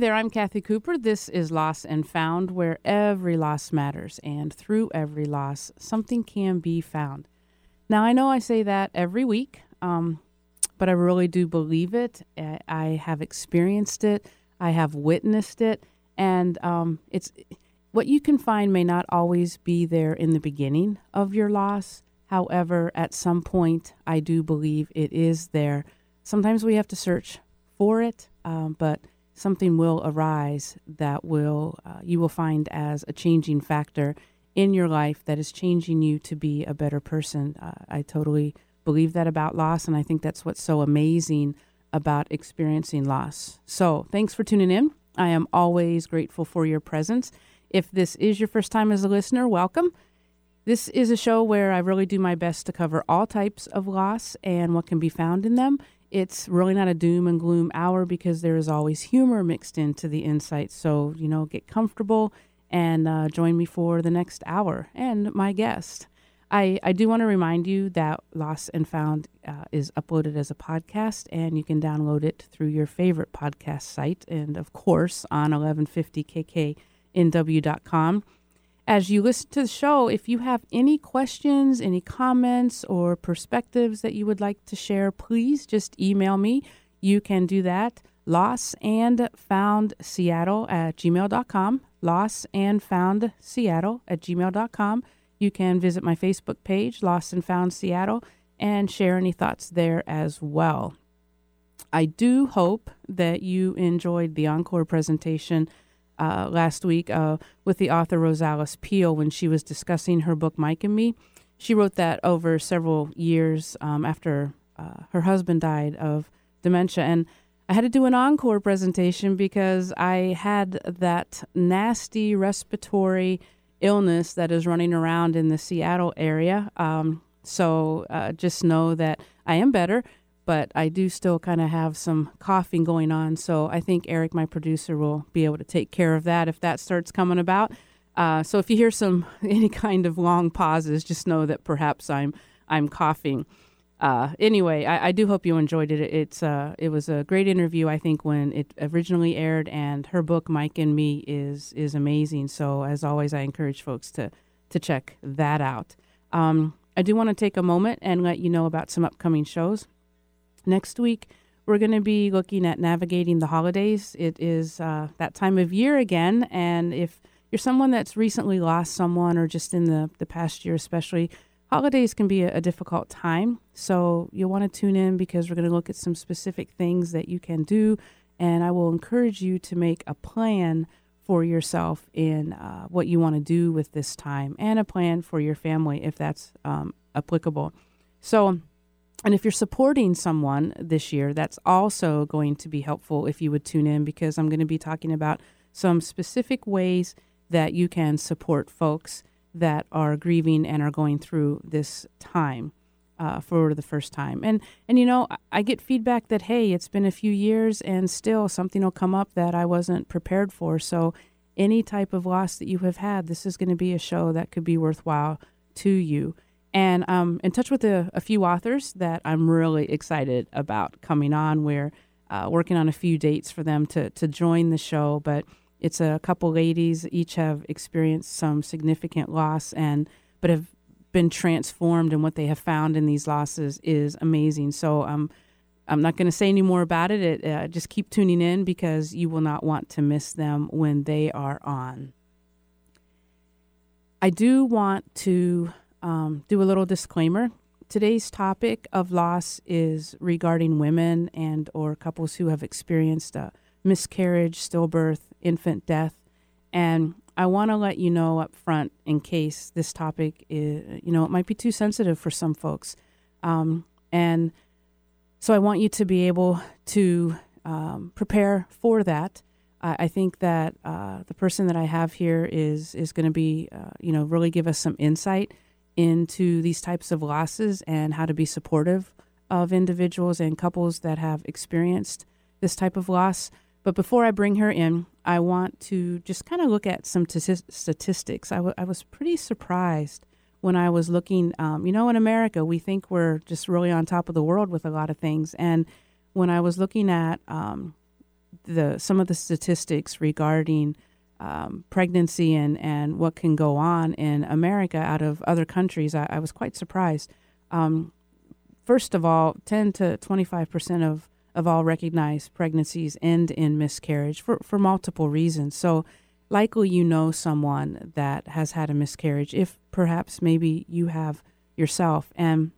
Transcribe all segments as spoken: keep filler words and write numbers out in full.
there, I'm Kathy Cooper. This is Loss and Found, where every loss matters, and through every loss, something can be found. Now, I know I say that every week, um, but I really do believe it. I have experienced it. I have witnessed it, and um, it's what you can find may not always be there in the beginning of your loss. However, at some point, I do believe it is there. Sometimes we have to search for it, um, but something will arise that will uh, you will find as a changing factor in your life that is changing you to be a better person. Uh, I totally believe that about loss, and I think that's what's so amazing about experiencing loss. So thanks for tuning in. I am always grateful for your presence. If this is your first time as a listener, welcome. This is a show where I really do my best to cover all types of loss and what can be found in them. It's really not a doom and gloom hour because there is always humor mixed into the insights. So, you know, get comfortable and uh, join me for the next hour and my guest. I, I do want to remind you that Loss and Found uh, is uploaded as a podcast, and you can download it through your favorite podcast site and, of course, on eleven fifty K K N W dot com. As you listen to the show, if you have any questions, any comments, or perspectives that you would like to share, please just email me. You can do that, loss and found seattle at gmail dot com, loss and found seattle at gmail dot com. You can visit my Facebook page, Loss and Found Seattle, and share any thoughts there as well. I do hope that you enjoyed the encore presentation Uh, last week uh, with the author Rosales Peel when she was discussing her book, Mike and Me. She wrote that over several years um, after uh, her husband died of dementia. And I had to do an encore presentation because I had that nasty respiratory illness that is running around in the Seattle area. Um, so uh, just know that I am better, but I do still kind of have some coughing going on. So I think Eric, my producer, will be able to take care of that if that starts coming about. Uh, so if you hear some any kind of long pauses, just know that perhaps I'm I'm coughing. Uh, anyway, I, I do hope you enjoyed it. It's uh, it was a great interview, I think, when it originally aired. And her book, Mike and Me, is is amazing. So as always, I encourage folks to to check that out. Um, I do want to take a moment and let you know about some upcoming shows. Next week, we're going to be looking at navigating the holidays. It is uh, that time of year again, and if you're someone that's recently lost someone or just in the, the past year especially, holidays can be a, a difficult time, so you'll want to tune in because we're going to look at some specific things that you can do, and I will encourage you to make a plan for yourself in uh, what you want to do with this time and a plan for your family if that's um, applicable. So, and if you're supporting someone this year, that's also going to be helpful if you would tune in because I'm going to be talking about some specific ways that you can support folks that are grieving and are going through this time uh, for the first time. And, and you know, I get feedback that, hey, it's been a few years and still something will come up that I wasn't prepared for. So any type of loss that you have had, this is going to be a show that could be worthwhile to you. And I'm in touch with a, a few authors that I'm really excited about coming on. We're uh, working on a few dates for them to, to join the show, but it's a couple ladies. Each have experienced some significant loss, and but have been transformed, and what they have found in these losses is amazing. So um, I'm not going to say any more about it. it uh, just keep tuning in because you will not want to miss them when they are on. I do want to... Um, do a little disclaimer. Today's topic of loss is regarding women and or couples who have experienced a miscarriage, stillbirth, infant death. And I want to let you know up front in case this topic is, you know, it might be too sensitive for some folks. Um, and so I want you to be able to um, prepare for that. I think that uh, the person that I have here is is going to be, uh, you know, really give us some insight into these types of losses and how to be supportive of individuals and couples that have experienced this type of loss. But before I bring her in, I want to just kind of look at some t- statistics. I, w- I was pretty surprised when I was looking, um, you know, in America, we think we're just really on top of the world with a lot of things. And when I was looking at um, the some of the statistics regarding um, pregnancy and, and what can go on in America out of other countries, I, I was quite surprised. Um, first of all, ten to twenty-five percent of, of all recognized pregnancies end in miscarriage for, for multiple reasons. So likely you know someone that has had a miscarriage, if perhaps maybe you have yourself. And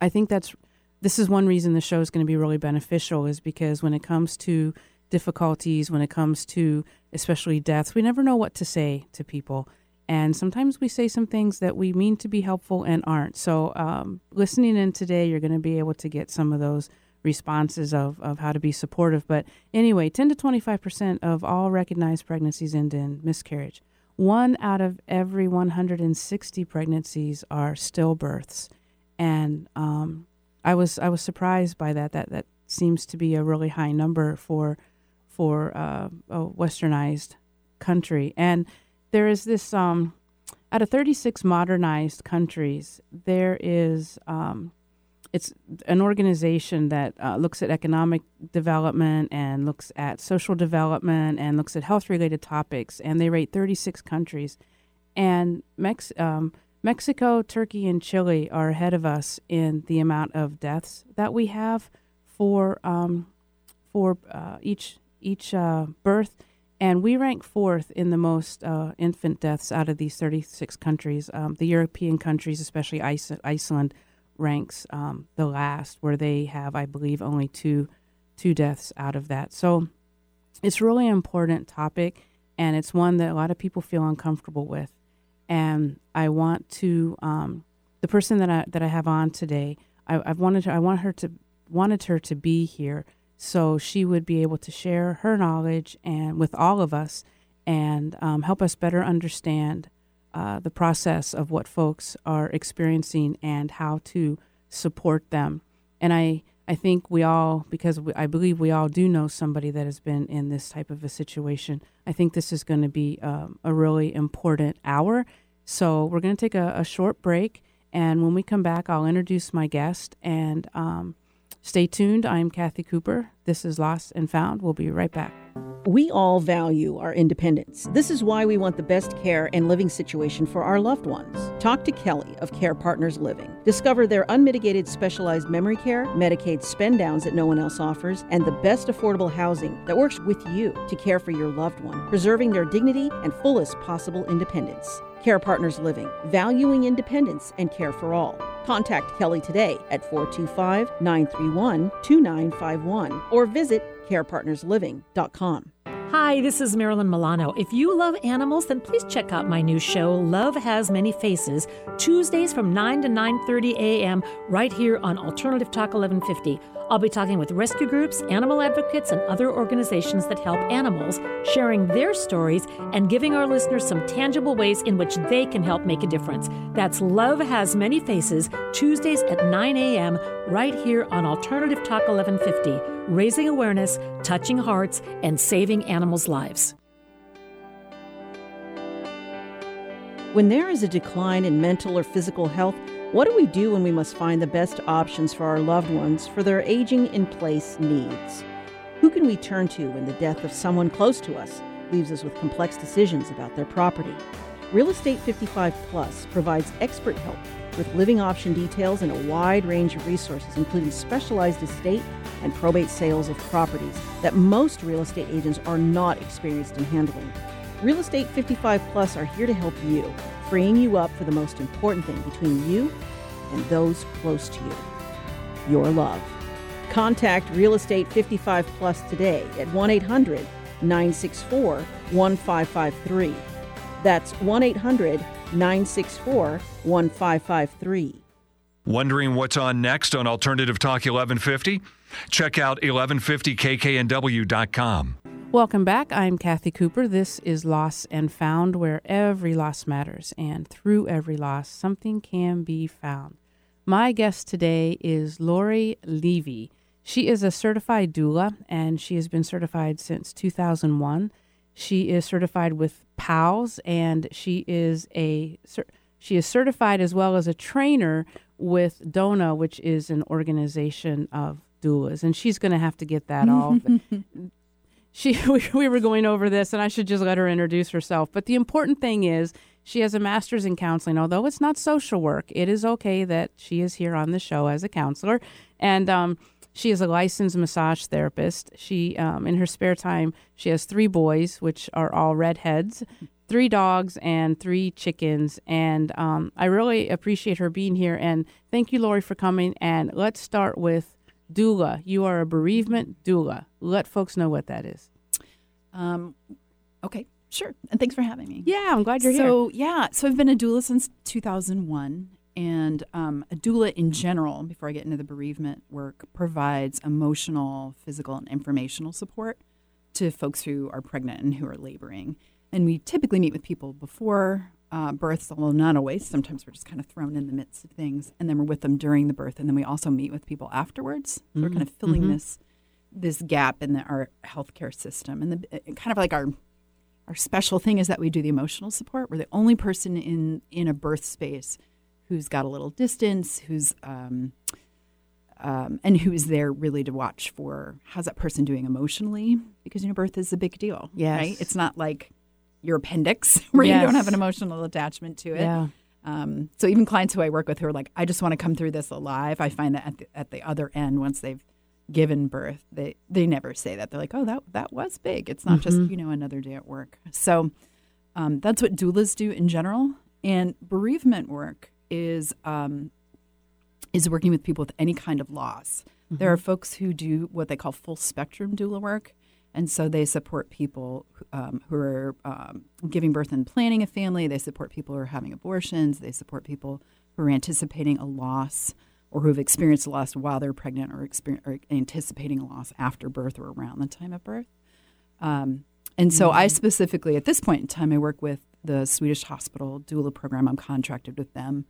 I think that's this is one reason the show is going to be really beneficial, is because when it comes to difficulties, when it comes to especially deaths, we never know what to say to people. And sometimes we say some things that we mean to be helpful and aren't. So um, listening in today, you're going to be able to get some of those responses of, of how to be supportive. But anyway, ten to twenty-five percent of all recognized pregnancies end in miscarriage. One out of every one hundred sixty pregnancies are stillbirths. And um, I was I was surprised by that. That that seems to be a really high number for for uh, a westernized country. And there is this, um, out of thirty-six modernized countries, there is, um, it's an organization that uh, looks at economic development and looks at social development and looks at health-related topics, and they rate thirty-six countries. And Mex- um, Mexico, Turkey, and Chile are ahead of us in the amount of deaths that we have for um, for uh, each each uh, birth. And we rank fourth in the most uh, infant deaths out of these thirty-six countries. Um, the European countries, especially Iceland, ranks um, the last, where they have, I believe, only two two deaths out of that. So it's really an important topic, and it's one that a lot of people feel uncomfortable with. And I want to um, the person that I that I have on today, I, I've wanted to, I want her to wanted her to be here, so she would be able to share her knowledge and with all of us, and um, help us better understand uh, the process of what folks are experiencing and how to support them. And I, I think we all, because we, I believe we all do know somebody that has been in this type of a situation, I think this is going to be um, a really important hour. So we're going to take a, a short break, and when we come back, I'll introduce my guest, and um, stay tuned. I'm Kathy Cooper. This is Lost and Found. We'll be right back. We all value our independence. This is why we want the best care and living situation for our loved ones. Talk to Kelly of Care Partners Living. Discover their unmitigated specialized memory care, Medicaid spend downs that no one else offers, and the best affordable housing that works with you to care for your loved one, preserving their dignity and fullest possible independence. Care Partners Living, valuing independence and care for all. Contact Kelly today at four two five, nine three one, two nine five one or visit care partners living dot com. Hi, this is Marilyn Milano. If you love animals, then please check out my new show, Love Has Many Faces, Tuesdays from nine to nine thirty a.m. right here on Alternative Talk eleven fifty. I'll be talking with rescue groups, animal advocates, and other organizations that help animals, sharing their stories and giving our listeners some tangible ways in which they can help make a difference. That's Love Has Many Faces, Tuesdays at nine a.m. right here on Alternative Talk eleven fifty, raising awareness, touching hearts, and saving animals. Animals' lives. When there is a decline in mental or physical health, what do we do when we must find the best options for our loved ones for their aging in place needs? Who can we turn to when the death of someone close to us leaves us with complex decisions about their property? Real Estate fifty-five Plus provides expert help with living option details and a wide range of resources, including specialized estate and probate sales of properties that most real estate agents are not experienced in handling. Real Estate fifty-five Plus are here to help you, freeing you up for the most important thing between you and those close to you, your love. Contact Real Estate fifty-five Plus today at one eight hundred, nine six four, one five five three. That's one eight hundred, nine six four, one five five three. Wondering what's on next on Alternative Talk eleven fifty? Check out eleven fifty K K N W dot com. Welcome back. I'm Kathy Cooper. This is Loss and Found, where every loss matters, and through every loss, something can be found. My guest today is Laurie Levy. She is a certified doula, and she has been certified since two thousand one. She is certified with PALS, and she is a she is certified as well as a trainer with DONA, which is an organization of doulas, and she's going to have to get that all. she we were going over this, and I should just let her introduce herself. But the important thing is she has a master's in counseling. Although it's not social work, it is okay that she is here on the show as a counselor. And um, she is a licensed massage therapist. She, um, in her spare time, she has three boys, which are all redheads, three dogs, and three chickens. And um, I really appreciate her being here. And thank you, Lori, for coming. And let's start with doula. You are a bereavement doula. Let folks know what that is. Um, okay. Sure. And thanks for having me. Yeah, I'm glad you're so, here. So, yeah. So I've been a doula since two thousand one. And um, a doula in general, before I get into the bereavement work, provides emotional, physical, and informational support to folks who are pregnant and who are laboring. And we typically meet with people before uh, births, although not always. Sometimes we're just kind of thrown in the midst of things. And then we're with them during the birth. And then we also meet with people afterwards. So mm-hmm. we're kind of filling mm-hmm. this this gap in the, our healthcare system. And the, kind of like our... Our special thing is that we do the emotional support. We're the only person in, in a birth space who's got a little distance, who's um, um, and who is there really to watch for how's that person doing emotionally, because you know birth is a big deal, yes. right? It's not like your appendix where yes. you don't have an emotional attachment to it. Yeah. Um, so even clients who I work with who are like, I just want to come through this alive. I find that at the, at the other end, once they've given birth, they they never say that. They're like, oh, that that was big. It's not mm-hmm. just, you know, another day at work. So um, that's what doulas do in general. And bereavement work is um, is working with people with any kind of loss. Mm-hmm. There are folks who do what they call full spectrum doula work. And so they support people um, who are um, giving birth and planning a family. They support people who are having abortions. They support people who are anticipating a loss, or who've experienced a loss while they're pregnant, or, or anticipating a loss after birth or around the time of birth. Um, and so mm-hmm. I specifically, at this point in time, I work with the Swedish Hospital doula program. I'm contracted with them.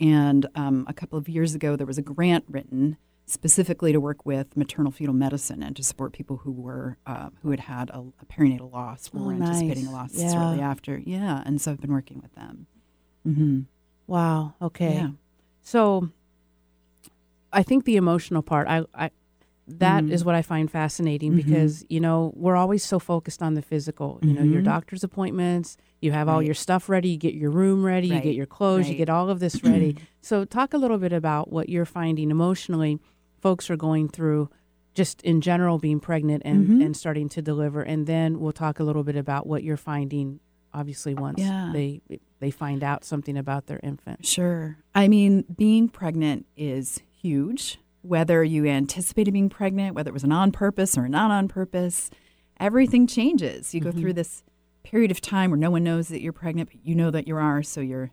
And um, a couple of years ago, there was a grant written specifically to work with maternal-fetal medicine and to support people who were uh, who had had a, a perinatal loss or oh, were nice. anticipating a loss yeah. shortly after. Yeah, and so I've been working with them. Mm-hmm. Wow, okay. Yeah. So... I think the emotional part, I, I that mm-hmm. is what I find fascinating mm-hmm. because, you know, we're always so focused on the physical. You mm-hmm. know, your doctor's appointments, you have right. all your stuff ready, you get your room ready, right. you get your clothes, right. you get all of this ready. So talk a little bit about what you're finding emotionally folks are going through just in general being pregnant and, mm-hmm. and starting to deliver. And then we'll talk a little bit about what you're finding, obviously, once yeah. they they find out something about their infant. Sure. I mean, being pregnant is huge, whether you anticipated being pregnant, whether it was an on purpose or not on purpose, everything changes. You go mm-hmm. through this period of time where no one knows that you're pregnant, but you know that you are. So you're,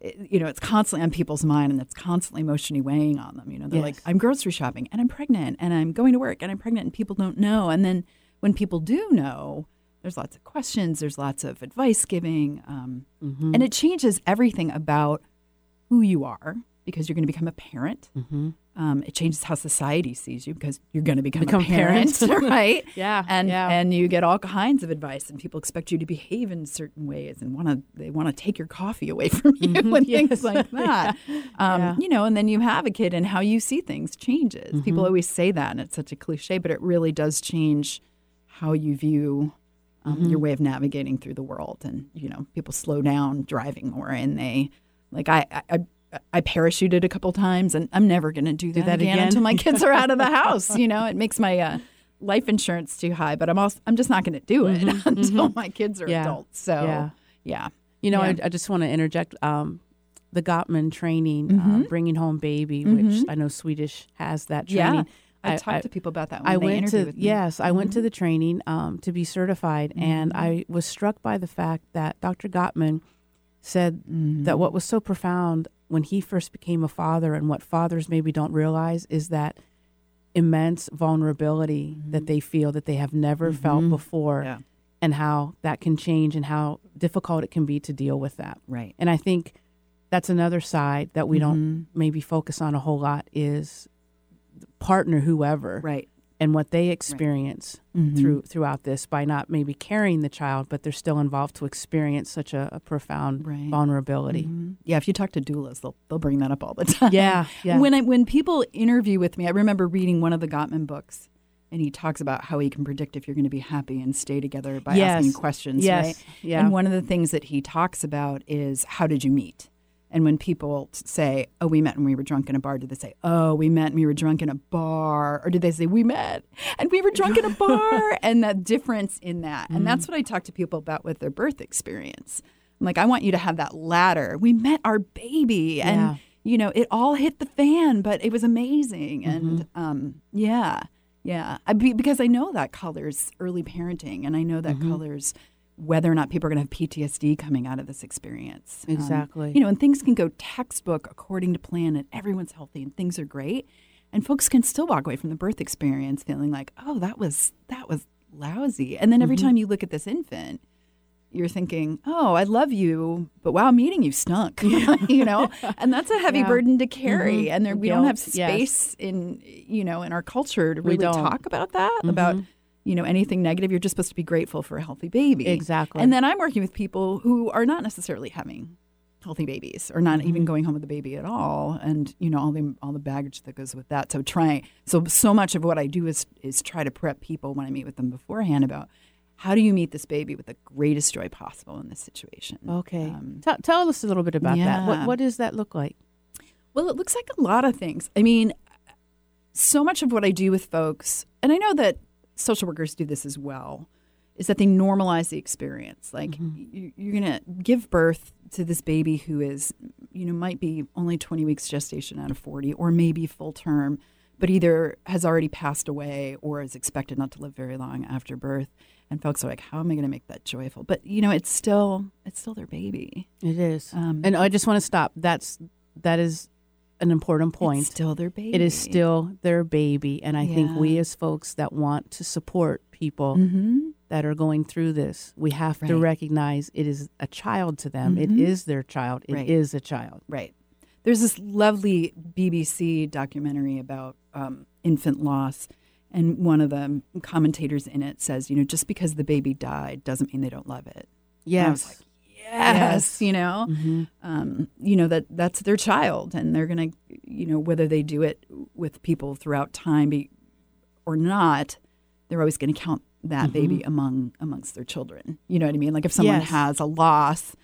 you know, it's constantly on people's mind, and it's constantly emotionally weighing on them. You know, they're yes. like, I'm grocery shopping and I'm pregnant and I'm going to work and I'm pregnant, and people don't know. And then when people do know, there's lots of questions, there's lots of advice giving, um, mm-hmm. and it changes everything about who you are, because you're going to become a parent. Mm-hmm. Um, it changes how society sees you, because you're going to become, become a parent, parent. right? yeah, and yeah. and you get all kinds of advice, and people expect you to behave in certain ways, and want to they want to take your coffee away from you, mm-hmm. and yes. things like that. yeah. Um, yeah. You know, and then you have a kid, and how you see things changes. Mm-hmm. People always say that, and it's such a cliche, but it really does change how you view um, mm-hmm. your way of navigating through the world. And you know, people slow down driving more, and they like I. I, I I parachuted a couple times, and I'm never going to do that, do that again, again until my kids are out of the house. You know, it makes my uh, life insurance too high, but I'm also I'm just not going to do it mm-hmm, until mm-hmm. my kids are yeah. adults. So, yeah. yeah. You know, yeah. I, I just want to interject um, the Gottman training, mm-hmm. um, Bringing Home Baby, mm-hmm. which I know Swedish has that training. Yeah. I, I talked I, to people about that when I they went to, with me. Yes, I mm-hmm. went to the training um, to be certified, mm-hmm. and I was struck by the fact that Doctor Gottman said mm-hmm. that what was so profound when he first became a father, and what fathers maybe don't realize, is that immense vulnerability mm-hmm. that they feel that they have never mm-hmm. felt before, yeah. and how that can change and how difficult it can be to deal with that. Right. And I think that's another side that we mm-hmm. don't maybe focus on a whole lot, is partner, whoever, right. and what they experience right. mm-hmm. through throughout this, by not maybe carrying the child, but they're still involved to experience such a, a profound right. vulnerability. Mm-hmm. Yeah, if you talk to doulas, they'll they'll bring that up all the time. Yeah, yeah. When I when people interview with me, I remember reading one of the Gottman books, And he talks about how he can predict if you're going to be happy and stay together by yes. asking questions, yes. right? Yeah. And one of the things that he talks about is, how did you meet? And when people say, oh, we met and we were drunk in a bar, did they say, oh, we met and we were drunk in a bar? Or did they say, we met and we were drunk in a bar? And that difference in that. Mm-hmm. And that's what I talk to people about with their birth experience. I'm like, I want you to have that latter. We met our baby and, yeah. you know, it all hit the fan, but it was amazing. And mm-hmm. um, yeah. Yeah, I be, because I know that colors early parenting, and I know that mm-hmm. colors whether or not people are going to have P T S D coming out of this experience. Exactly. Um, you know, and things can go textbook according to plan, and everyone's healthy, and things are great, and folks can still walk away from the birth experience feeling like, oh, that was that was lousy. And then every mm-hmm. time you look at this infant, you're thinking, oh, I love you, but wow, meeting you stunk, you know? And that's a heavy yeah. burden to carry. Mm-hmm. And there, we Guilt, don't have space yes. in, you know, in our culture to we really don't. talk about that, mm-hmm. about, you know, anything negative. You're just supposed to be grateful for a healthy baby. Exactly. And then I'm working with people who are not necessarily having healthy babies or not mm-hmm. even going home with the baby at all. And, you know, all the all the baggage that goes with that. So trying, so, so much of what I do is is try to prep people when I meet with them beforehand about, how do you meet this baby with the greatest joy possible in this situation? Okay. Um, T- tell us a little bit about yeah. that. What, what does that look like? Well, it looks like a lot of things. I mean, so much of what I do with folks, and I know that social workers do this as well, is that they normalize the experience. Like mm-hmm. you, you're going to give birth to this baby who is, you know, might be only twenty weeks gestation out of forty or maybe full term, but either has already passed away or is expected not to live very long after birth. And folks are like, how am I going to make that joyful? But, you know, it's still it's still their baby. It is. Um, and I just want to stop. That's that is an important point. It's still their baby. It is still their baby. And I yeah. think we as folks that want to support people mm-hmm. that are going through this, we have right. to recognize it is a child to them. Mm-hmm. It is their child. It right. is a child. Right. There's this lovely B B C documentary about um, infant loss. And one of the commentators in it says, you know, just because the baby died doesn't mean they don't love it. Yes. And I was like, yes, yes. you know, mm-hmm. um, you know, that that's their child. And they're going to, you know, whether they do it with people throughout time be, or not, they're always going to count that mm-hmm. baby among amongst their children. You know what I mean? Like if someone yes. has a loss,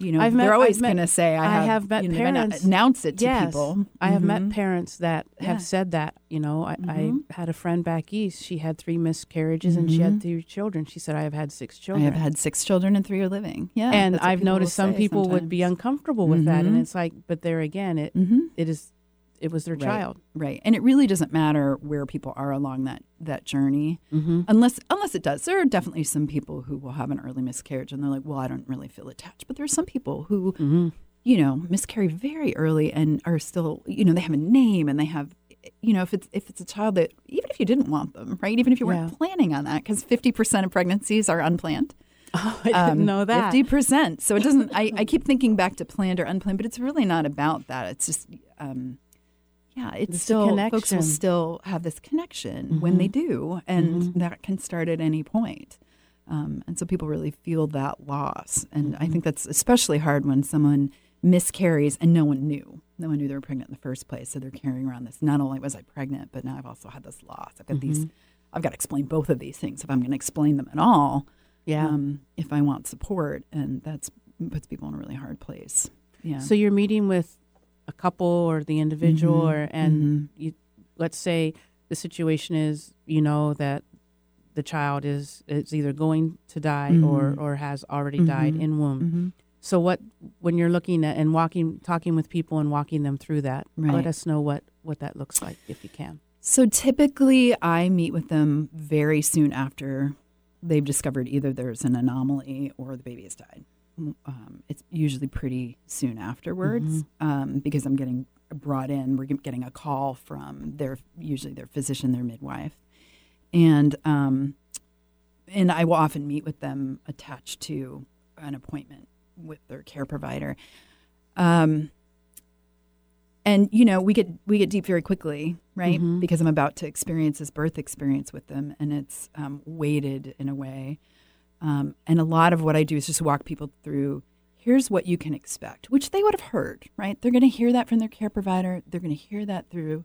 you know, I've they're met, always going to say, I have, I have met you know, parents. Announce it to yes. people. I have mm-hmm. met parents that have yeah. said that. You know, I, mm-hmm. I had a friend back east. She had three miscarriages mm-hmm. and she had three children. She said, I have had six children. I have had six children and three are living. Yeah. And I've noticed some people sometimes. would be uncomfortable with mm-hmm. that. And it's like, but there again, it mm-hmm. it is it was their right. child. Right. And it really doesn't matter where people are along that, that journey, mm-hmm. unless unless it does. There are definitely some people who will have an early miscarriage and they're like, well, I don't really feel attached. But there are some people who, mm-hmm. you know, miscarry very early and are still, you know, they have a name and they have, you know, if it's if it's a child that, even if you didn't want them, right, even if you weren't yeah. planning on that, because fifty percent of pregnancies are unplanned. Oh, I didn't um, know that. fifty percent. So it doesn't, I, I keep thinking back to planned or unplanned, but it's really not about that. It's just... Um, Yeah, it's, it's still folks will still have this connection mm-hmm. when they do, and mm-hmm. that can start at any point. Um, and so people really feel that loss, and mm-hmm. I think that's especially hard when someone miscarries and no one knew, no one knew they were pregnant in the first place. So they're carrying around this. Not only was I pregnant, but now I've also had this loss. I've got mm-hmm. these. I've got to explain both of these things if I'm going to explain them at all. Yeah, um, if I want support, and that's puts people in a really hard place. Yeah. So you're meeting with a couple or the individual mm-hmm. or and mm-hmm. you, let's say the situation is, you know, that the child is is either going to die mm-hmm. or, or has already mm-hmm. died in womb. Mm-hmm. So what when you're looking at and walking talking with people and walking them through that, right. let us know what, what that looks like if you can. So typically I meet with them very soon after they've discovered either there's an anomaly or the baby has died. Um, it's usually pretty soon afterwards mm-hmm. um, because I'm getting brought in. We're getting a call from their usually their physician, their midwife, and um, and I will often meet with them attached to an appointment with their care provider. Um, and you know we get we get deep very quickly, right? Mm-hmm. Because I'm about to experience this birth experience with them, and it's um, weighted in a way. Um, and a lot of what I do is just walk people through, here's what you can expect, which they would have heard, right? They're going to hear that from their care provider. They're going to hear that through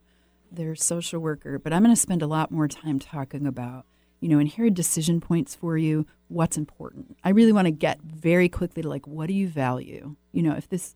their social worker, but I'm going to spend a lot more time talking about, you know, and here are decision points for you, what's important. I really want to get very quickly to, like, what do you value? You know, if this,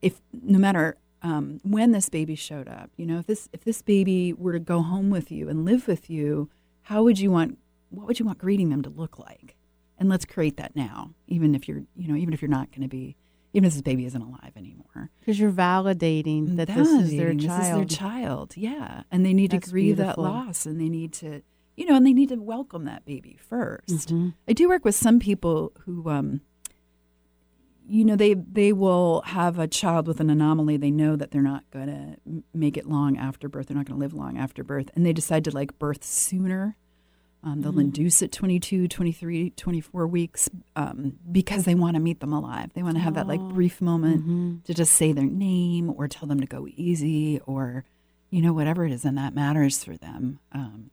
if no matter um, when this baby showed up, you know, if this if this baby were to go home with you and live with you, how would you want, what would you want greeting them to look like? And let's create that now, even if you're, you know, even if you're not going to be, even if this baby isn't alive anymore. Because you're validating that validating, this is their child. This is their child, yeah. And they need That's to grieve beautiful. that loss, and they need to, you know, and they need to welcome that baby first. Mm-hmm. I do work with some people who, um, you know, they they will have a child with an anomaly. They know that they're not going to make it long after birth. They're not going to live long after birth. And they decide to, like, birth sooner. Um, they'll mm-hmm. induce at twenty-two, twenty-three, twenty-four weeks um, because they want to meet them alive. They want to have Aww. that, like, brief moment mm-hmm. to just say their name or tell them to go easy or, you know, whatever it is. And that matters for them. Um,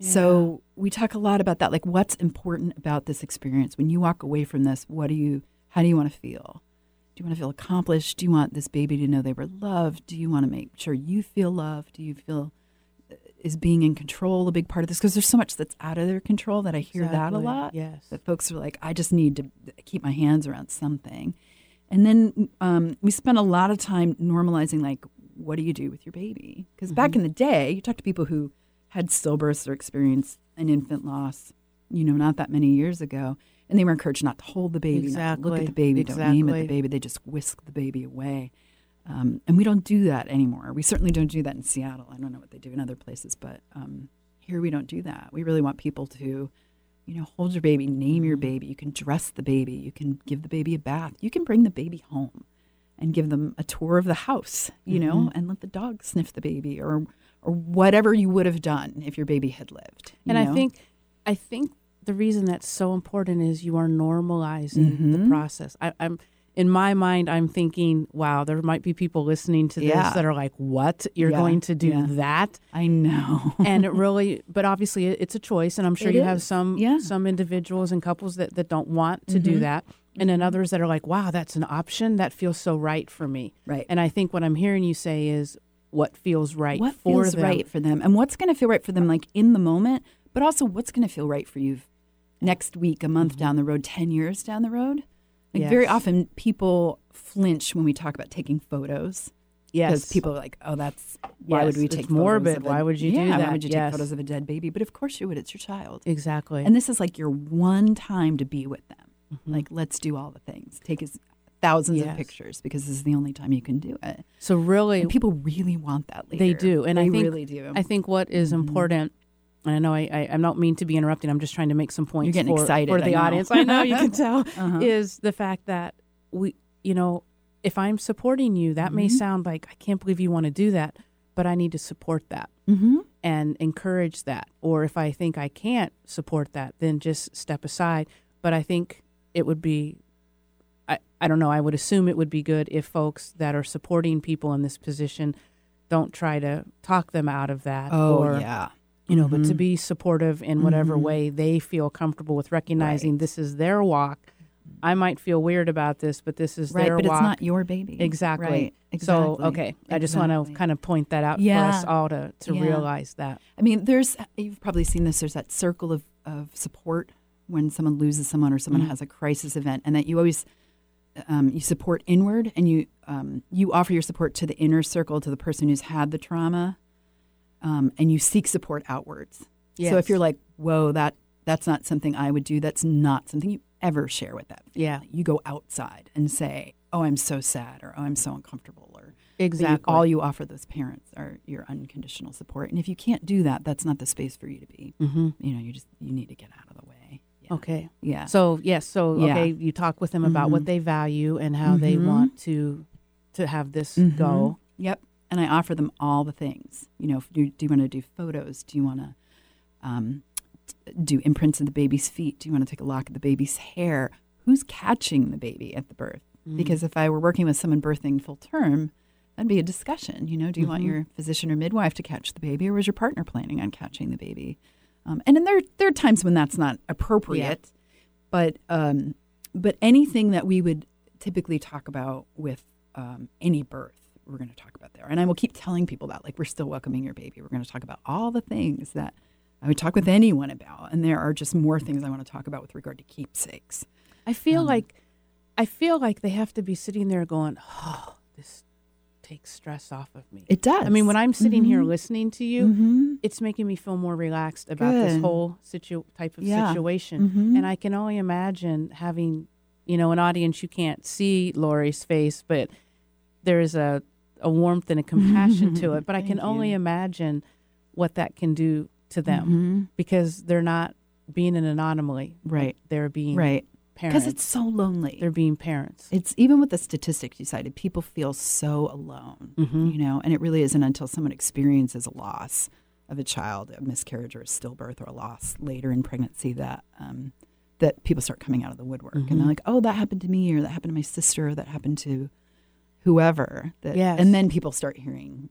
yeah. So we talk a lot about that, like, what's important about this experience. When you walk away from this, what do you, how do you want to feel? Do you want to feel accomplished? Do you want this baby to know they were loved? Do you want to make sure you feel loved? Do you feel Is being in control a big part of this? Because there's so much that's out of their control that I hear exactly. that a lot. Yes. That folks are like, I just need to keep my hands around something. And then um, we spend a lot of time normalizing, like, what do you do with your baby? Because mm-hmm. back in the day, you talk to people who had stillbirths or experienced an infant loss, you know, not that many years ago. And they were encouraged not to hold the baby, exactly. not to look at the baby, exactly. don't name at the baby. They just whisk the baby away. Um, and we don't do that anymore. We certainly don't do that in Seattle. I don't know what they do in other places, but um, here we don't do that. We really want people to, you know, hold your baby, name your baby. You can dress the baby. You can give the baby a bath. You can bring the baby home and give them a tour of the house, you mm-hmm. know, and let the dog sniff the baby or or whatever you would have done if your baby had lived. And know? I think I think the reason that's so important is you are normalizing mm-hmm. the process. I, I'm. In my mind, I'm thinking, wow, there might be people listening to this yeah. that are like, what? You're yeah. going to do yeah. that? I know. And it really, but obviously it's a choice. And I'm sure it you is. have some yeah. some individuals and couples that, that don't want to mm-hmm. do that. And then others that are like, wow, that's an option. That feels so right for me. Right. And I think what I'm hearing you say is what feels right what for feels them. What feels right for them? And what's going to feel right for them, like, in the moment, but also what's going to feel right for you next week, a month mm-hmm. down the road, ten years down the road? Like yes. Very often people flinch when we talk about taking photos. Yes. Because people are like, oh, that's, why yes, would we take it's photos morbid. Of a, why would you yeah, do that? Why would you yes. take photos of a dead baby? But of course you would. It's your child. Exactly. And this is like your one time to be with them. Mm-hmm. Like, let's do all the things. Take as thousands yes. of pictures because this is the only time you can do it. So really. And people really want that later. They do. And they I think, really do. I think what is mm-hmm. important. And I know I, I, I don't mean to be interrupting. I'm just trying to make some points You're getting for, excited, for the I audience. I know you can tell uh-huh. is the fact that we, you know, if I'm supporting you, that mm-hmm. may sound like I can't believe you want to do that, but I need to support that mm-hmm. and encourage that. Or if I think I can't support that, then just step aside. But I think it would be, I, I don't know, I would assume it would be good if folks that are supporting people in this position don't try to talk them out of that. Oh, or, yeah. You know, mm-hmm. but to be supportive in whatever mm-hmm. way they feel comfortable with, recognizing right. this is their walk. I might feel weird about this, but this is right, their walk. Right, but it's not your baby. Exactly. Right. Exactly. So, okay, exactly. I just want to kind of point that out yeah. for us all to, to yeah. realize that. I mean, there's, you've probably seen this, there's that circle of, of support when someone loses someone or someone mm-hmm. has a crisis event, and that you always, um, you support inward and you, um, you offer your support to the inner circle, to the person who's had the trauma. Um, and you seek support outwards. Yes. So if you're like, whoa, that that's not something I would do. That's not something you ever share with them. Yeah. You go outside and say, oh, I'm so sad or oh, I'm so uncomfortable. Or exactly. You, all you offer those parents are your unconditional support. And if you can't do that, that's not the space for you to be. Mm-hmm. You know, you just you need to get out of the way. Yeah. Okay. Yeah. So, yes. So, yeah. okay, you talk with them about mm-hmm. what they value and how mm-hmm. they want to to have this mm-hmm. go. Yep. And I offer them all the things. You know, do, do you want to do photos? Do you want to um, do imprints of the baby's feet? Do you want to take a lock of the baby's hair? Who's catching the baby at the birth? Mm-hmm. Because if I were working with someone birthing full term, that'd be a discussion. You know, do you mm-hmm. want your physician or midwife to catch the baby, or was your partner planning on catching the baby? Um, and then there, there are times when that's not appropriate. Yeah. But um, but anything that we would typically talk about with um, any birth. we're going to talk about there. And I will keep telling people that, like, we're still welcoming your baby. We're going to talk about all the things that I would talk with anyone about. And there are just more things I want to talk about with regard to keepsakes. I feel um, like I feel like they have to be sitting there going, oh, this takes stress off of me. It does. I mean, when I'm sitting mm-hmm. here listening to you, mm-hmm. it's making me feel more relaxed about Good. this whole situ- type of yeah. situation. Mm-hmm. And I can only imagine having, you know, an audience, you can't see Lori's face, but there is a, a warmth and a compassion to it. But I can Thank only you. imagine what that can do to them mm-hmm. because they're not being an anomaly. Right. They're being right. parents. Because it's so lonely. They're being parents. It's even with the statistics you cited, people feel so alone, mm-hmm. you know, and it really isn't until someone experiences a loss of a child, a miscarriage or a stillbirth or a loss later in pregnancy that um, that people start coming out of the woodwork. Mm-hmm. And they're like, oh, that happened to me, or that happened to my sister, or that happened to whoever. That, yes. And then people start hearing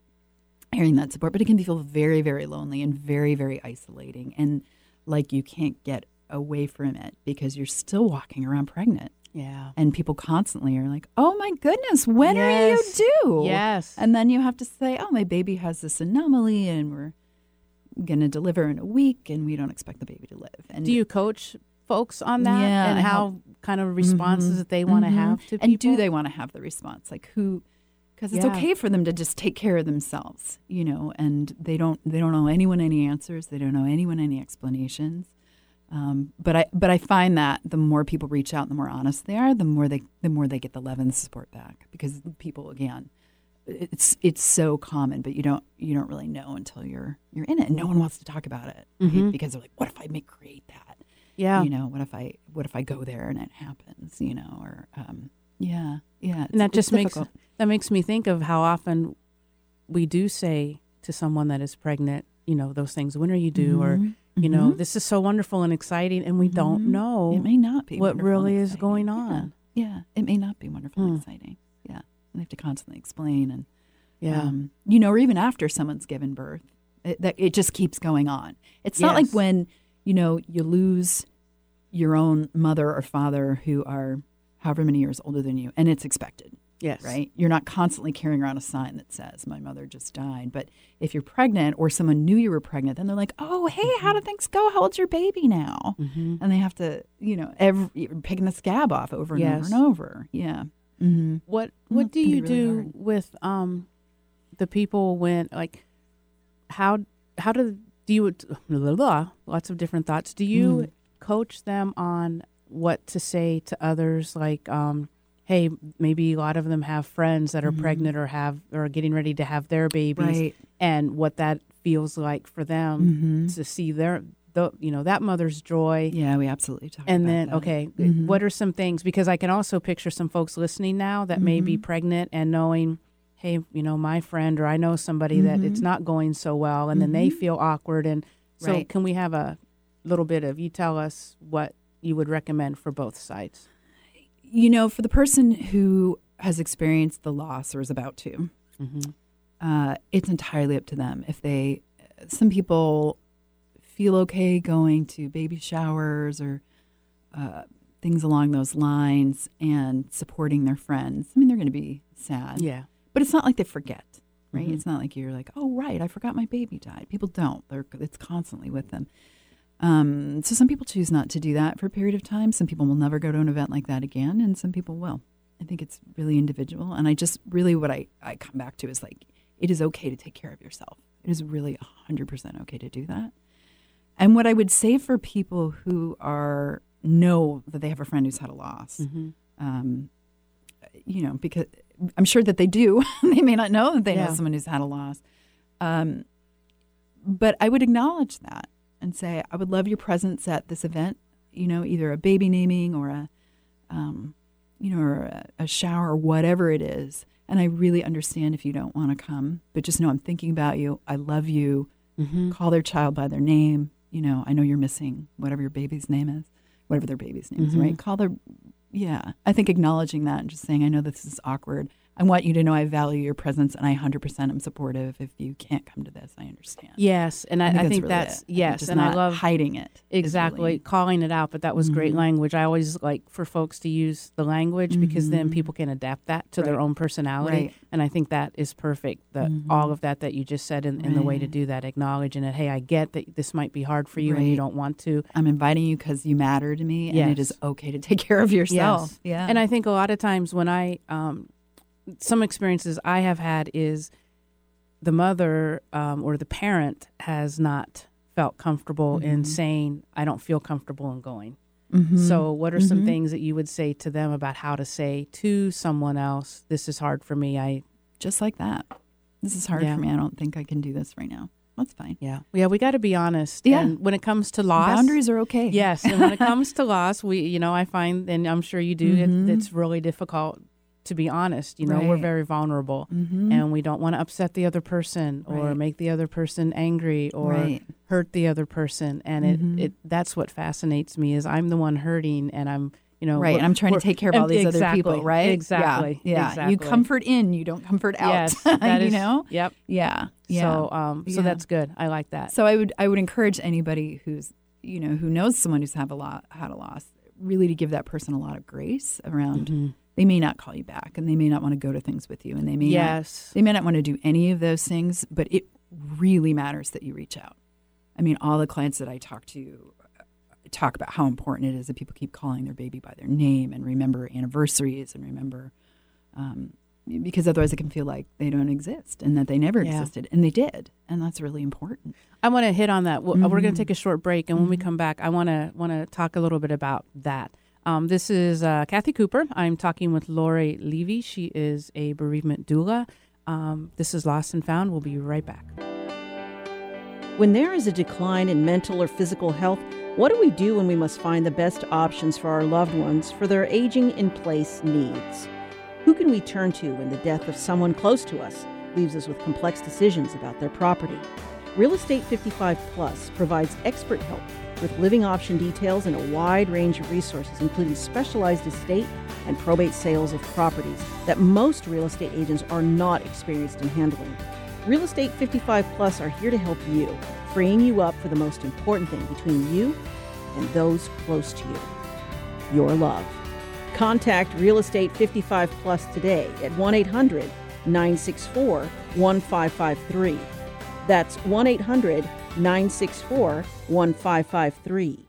hearing that support. But it can feel very, very lonely and very, very isolating. And like you can't get away from it because you're still walking around pregnant. Yeah. And people constantly are like, oh my goodness, when yes. are you due? Yes. And then you have to say, oh, my baby has this anomaly and we're going to deliver in a week and we don't expect the baby to live. And do you coach folks on that yeah, and how help. kind of responses mm-hmm. that they want to mm-hmm. have to people? And do they want to have the response? Like who, because it's yeah. okay for them to just take care of themselves, you know, and they don't, they don't owe anyone any answers. They don't owe anyone any explanations. Um, but I but I find that the more people reach out, the more honest they are, the more they the more they get the love and the support back. Because people, again, it's it's so common, but you don't you don't really know until you're you're in it. And no one wants to talk about it mm-hmm. because they're like, what if I make create that? Yeah, you know, what if I what if I go there and it happens? You know, or um, yeah, yeah. And that just makes that makes me think of how often we do say to someone that is pregnant, you know, those things. When are you due? Mm-hmm. Or you know, mm-hmm. this is so wonderful and exciting, and we mm-hmm. don't know it may not be what really is going on. Yeah. yeah, it may not be wonderful mm. and exciting. Yeah, and they have to constantly explain. And, yeah. um, you know, or even after someone's given birth, it, that, it just keeps going on. It's yes. not like when, you know, you lose your own mother or father who are however many years older than you, and it's expected. Yes. Right? You're not constantly carrying around a sign that says, my mother just died. But if you're pregnant or someone knew you were pregnant, then they're like, oh, hey, mm-hmm. how did things go? How old's your baby now? Mm-hmm. And they have to, you know, every, picking the scab off over and yes. over and over. Yeah. Mm-hmm. What What do you really do hard. with um, the people when, like, how how do, do you, blah, blah, blah, lots of different thoughts. Do you mm. coach them on what to say to others, like, um, hey, maybe a lot of them have friends that are mm-hmm. pregnant or have or are getting ready to have their babies, right. and what that feels like for them mm-hmm. to see their, the, you know, that mother's joy. Yeah, we absolutely talk and about then, that. And then, okay, mm-hmm. what are some things? Because I can also picture some folks listening now that mm-hmm. may be pregnant and knowing, hey, you know, my friend or I know somebody mm-hmm. that it's not going so well, and mm-hmm. then they feel awkward. And so right. can we have a little bit of, you tell us what you would recommend for both sides? You know, for the person who has experienced the loss or is about to, mm-hmm. uh, it's entirely up to them. If they, some people feel okay going to baby showers or uh, things along those lines and supporting their friends. I mean, they're going to be sad. Yeah. But it's not like they forget, right? Mm-hmm. It's not like you're like, oh, right, I forgot my baby died. People don't. They're, it's constantly with them. Um, so some people choose not to do that for a period of time. Some people will never go to an event like that again, and some people will. I think it's really individual. And I just really what I, I come back to is like, it is okay to take care of yourself. It is really one hundred percent okay to do that. And what I would say for people who are know that they have a friend who's had a loss, mm-hmm. um, you know, because I'm sure that they do. They may not know that they yeah. know someone who's had a loss. Um, but I would acknowledge that. And say, I would love your presence at this event, you know, either a baby naming or a, um, you know, or a, a shower or whatever it is. And I really understand if you don't want to come, but just know I'm thinking about you. I love you. Mm-hmm. Call their child by their name. You know, I know you're missing whatever your baby's name is, whatever their baby's name mm-hmm. is, right? Call their, yeah. I think acknowledging that and just saying, I know this is awkward. I want you to know I value your presence, and I one hundred percent am supportive. If you can't come to this, I understand. Yes, and I, I think that's, I think really that's yes, think and I love hiding it. Exactly, really... calling it out, but that was mm-hmm. great language. I always like for folks to use the language mm-hmm. because then people can adapt that to right. their own personality, right. and I think that is perfect, that mm-hmm. all of that that you just said and right. the way to do that, acknowledging it, hey, I get that this might be hard for you right. and you don't want to. I'm inviting you because you matter to me, yes. and it is okay to take care of yourself. Yes. Yeah, and I think a lot of times when I... Um, some experiences I have had is the mother um, or the parent has not felt comfortable mm-hmm. in saying, I don't feel comfortable in going. Mm-hmm. So what are mm-hmm. some things that you would say to them about how to say to someone else, this is hard for me? I just like that. This is hard yeah. for me. I don't think I can do this right now. That's fine. Yeah. Yeah, we got to be honest. Yeah. And when it comes to loss. Boundaries are okay. Yes. And when it comes to loss, we, you know, I find, and I'm sure you do, mm-hmm. it, it's really difficult. To be honest, you know, right. we're very vulnerable mm-hmm. and we don't want to upset the other person or right. make the other person angry or right. hurt the other person. And mm-hmm. it, it that's what fascinates me is I'm the one hurting and I'm, you know. Right. And I'm trying to take care of all these exactly, other people. Right. Exactly. Yeah. yeah. Exactly. You comfort in, you don't comfort out. Yes, that is, you know? Yep. Yeah. yeah. So um, so yeah. that's good. I like that. So I would I would encourage anybody who's, you know, who knows someone who's have a lot, had a loss, really to give that person a lot of grace around mm-hmm. They may not call you back, and they may not want to go to things with you, and they may yes. not, they may not want to do any of those things. But it really matters that you reach out. I mean, all the clients that I talk to talk about how important it is that people keep calling their baby by their name and remember anniversaries and remember, um, because otherwise it can feel like they don't exist and that they never yeah. existed, and they did, and that's really important. I want to hit on that. We're mm-hmm. going to take a short break, and mm-hmm. when we come back, I want to want to talk a little bit about that. Um, this is uh, Kathy Cooper. I'm talking with Laurie Levy. She is a bereavement doula. Um, this is Lost and Found. We'll be right back. When there is a decline in mental or physical health, what do we do when we must find the best options for our loved ones for their aging in place needs? Who can we turn to when the death of someone close to us leaves us with complex decisions about their property? Real Estate fifty-five Plus provides expert help with living option details and a wide range of resources, including specialized estate and probate sales of properties that most real estate agents are not experienced in handling. Real Estate fifty-five Plus are here to help you, freeing you up for the most important thing between you and those close to you, your love. Contact Real Estate fifty-five Plus today at one eight hundred nine six four one five five three. That's one eight hundred nine six four one five five three.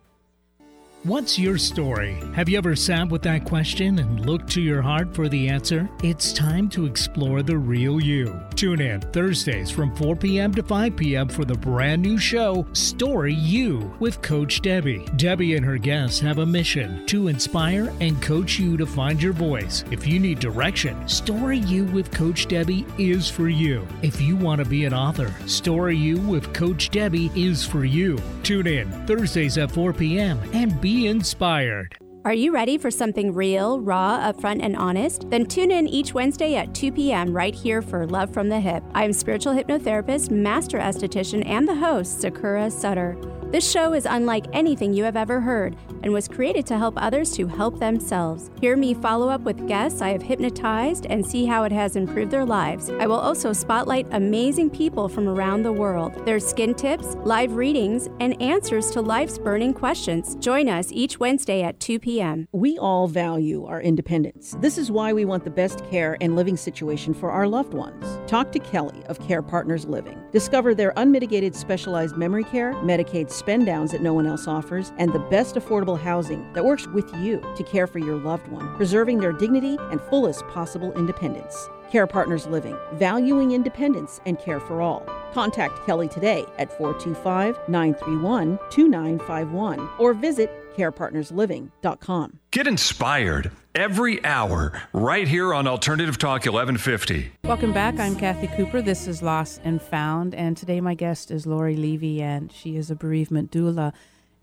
What's your story? Have you ever sat with that question and looked to your heart for the answer? It's time to explore the real you. Tune in Thursdays from four p.m. to five p.m. for the brand new show, Story You, with Coach Debbie. Debbie and her guests have a mission to inspire and coach you to find your voice. If you need direction, Story You with Coach Debbie is for you. If you want to be an author, Story You with Coach Debbie is for you. Tune in Thursdays at four p.m. and be inspired. Are you ready for something real, raw, upfront, and honest? Then tune in each Wednesday at two p.m. right here for Love from the Hip. I am spiritual hypnotherapist, master esthetician, and the host, Sakura Sutter. This show is unlike anything you have ever heard and was created to help others to help themselves. Hear me follow up with guests I have hypnotized and see how it has improved their lives. I will also spotlight amazing people from around the world. There's skin tips, live readings, and answers to life's burning questions. Join us each Wednesday at two p.m. We all value our independence. This is why we want the best care and living situation for our loved ones. Talk to Kelly of Care Partners Living. Discover their unmitigated specialized memory care, Medicaid spend downs that no one else offers, and the best affordable housing that works with you to care for your loved one, preserving their dignity and fullest possible independence. Care Partners Living, valuing independence and care for all. Contact Kelly today at four two five nine three one two nine five one or visit care partners living dot com. Get inspired every hour right here on Alternative Talk eleven fifty. Welcome back. I'm Kathy Cooper. This is Lost and Found. And today my guest is Laurie Levy, and she is a bereavement doula.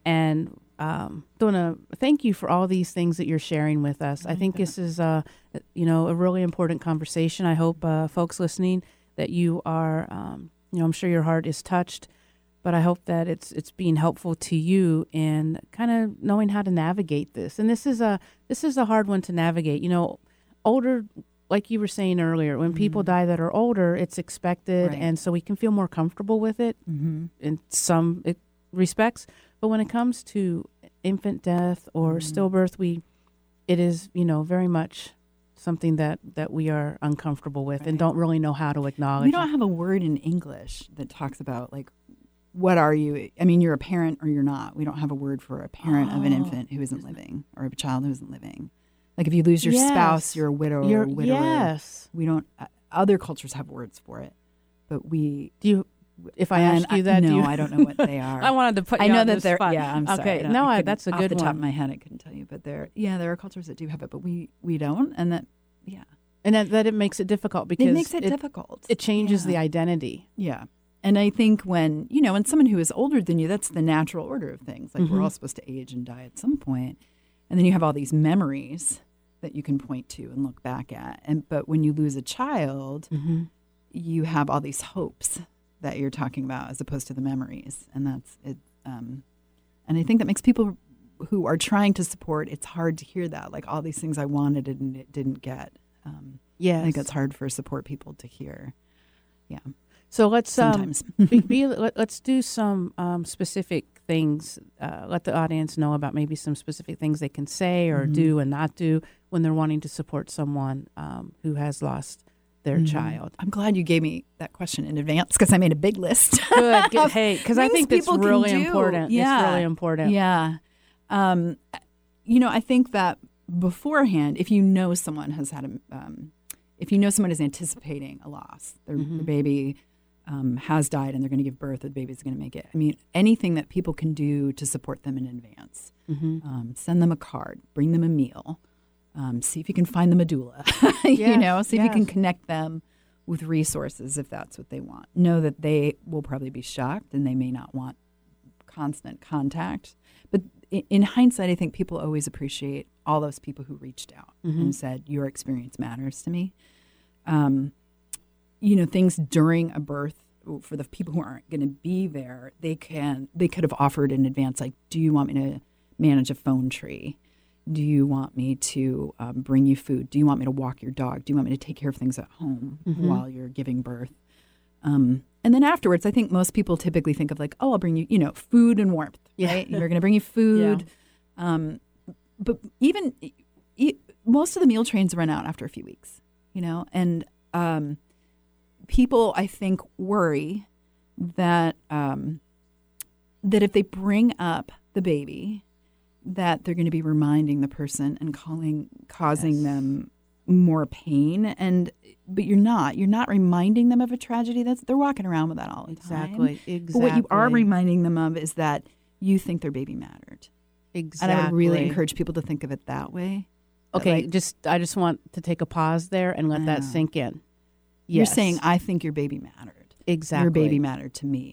And um, Donna, thank you for all these things that you're sharing with us. I, I think that. This is a, you know, a really important conversation. I hope uh, folks listening that you are, um, you know, I'm sure your heart is touched. But I hope that it's it's being helpful to you in kind of knowing how to navigate this. And this is a this is a hard one to navigate. You know, older like you were saying earlier, when mm-hmm. people die that are older, it's expected, right. and so we can feel more comfortable with it mm-hmm. in some respects. But when it comes to infant death or mm-hmm. stillbirth, we it is, you know, very much something that, that we are uncomfortable with right. and don't really know how to acknowledge. We don't it. have a word in English that talks about, like, what are you? I mean, you're a parent or you're not. We don't have a word for a parent oh. of an infant who isn't living or a child who isn't living. Like if you lose your yes. spouse, you're a widow or a widower. Yes. We don't, uh, other cultures have words for it, but we. Do you, if I ask you that, I, no, do you? I don't know what they are. I wanted to put you I know on that the spot. Yeah, I'm okay. sorry. Okay, no, I I, that's a good one. Off the top one. of my head, I couldn't tell you, but there, yeah, there are cultures that do have it, but we, we don't. And that, yeah. And that, that it makes it difficult because. It makes it, it difficult. It changes yeah. the identity. Yeah. And I think when, you know, when someone who is older than you, that's the natural order of things. Like mm-hmm. we're all supposed to age and die at some point. And then you have all these memories that you can point to and look back at. And but when you lose a child, mm-hmm. you have all these hopes that you're talking about as opposed to the memories. And that's it. Um, and I think that makes people who are trying to support, it's hard to hear that. Like all these things I wanted and it didn't get. Um, yes. I think it's hard for support people to hear. Yeah. So let's um, be, be, let, let's do some um, specific things. Uh, let the audience know about maybe some specific things they can say or mm-hmm. do and not do when they're wanting to support someone um, who has lost their mm-hmm. child. I'm glad you gave me that question in advance because I made a big list. Good. Good. Hey, because I think that's really important. Yeah. It's really important. Yeah. Um, you know, I think that beforehand, if you know someone has had a, um, if you know someone is anticipating a loss, their, mm-hmm. their baby. Um, has died and they're going to give birth, or the baby's going to make it. I mean, anything that people can do to support them in advance. Mm-hmm. Um, send them a card, bring them a meal, um, see if you can find them a doula, yes, you know, see yes. if you can connect them with resources if that's what they want. Know that they will probably be shocked and they may not want constant contact. But in, in hindsight, I think people always appreciate all those people who reached out mm-hmm. and said, your experience matters to me. Um You know, things during a birth for the people who aren't going to be there, they can they could have offered in advance, like, do you want me to manage a phone tree? Do you want me to um, bring you food? Do you want me to walk your dog? Do you want me to take care of things at home mm-hmm. while you're giving birth? Um, and then afterwards, I think most people typically think of like, oh, I'll bring you, you know, food and warmth, yeah. right? You're going to bring you food. Yeah. Um, but even e- most of the meal trains run out after a few weeks, you know, and um people, I think, worry that um, that if they bring up the baby, that they're going to be reminding the person and calling, causing yes. them more pain. And but you're not. You're not reminding them of a tragedy. That's they're walking around with that all the exactly. time. Exactly. But what you are reminding them of is that you think their baby mattered. Exactly. And I would really encourage people to think of it that way. Okay. That like, just I just want to take a pause there and let that sink in. Yes. You're saying, I think your baby mattered. Exactly. Your baby mattered to me.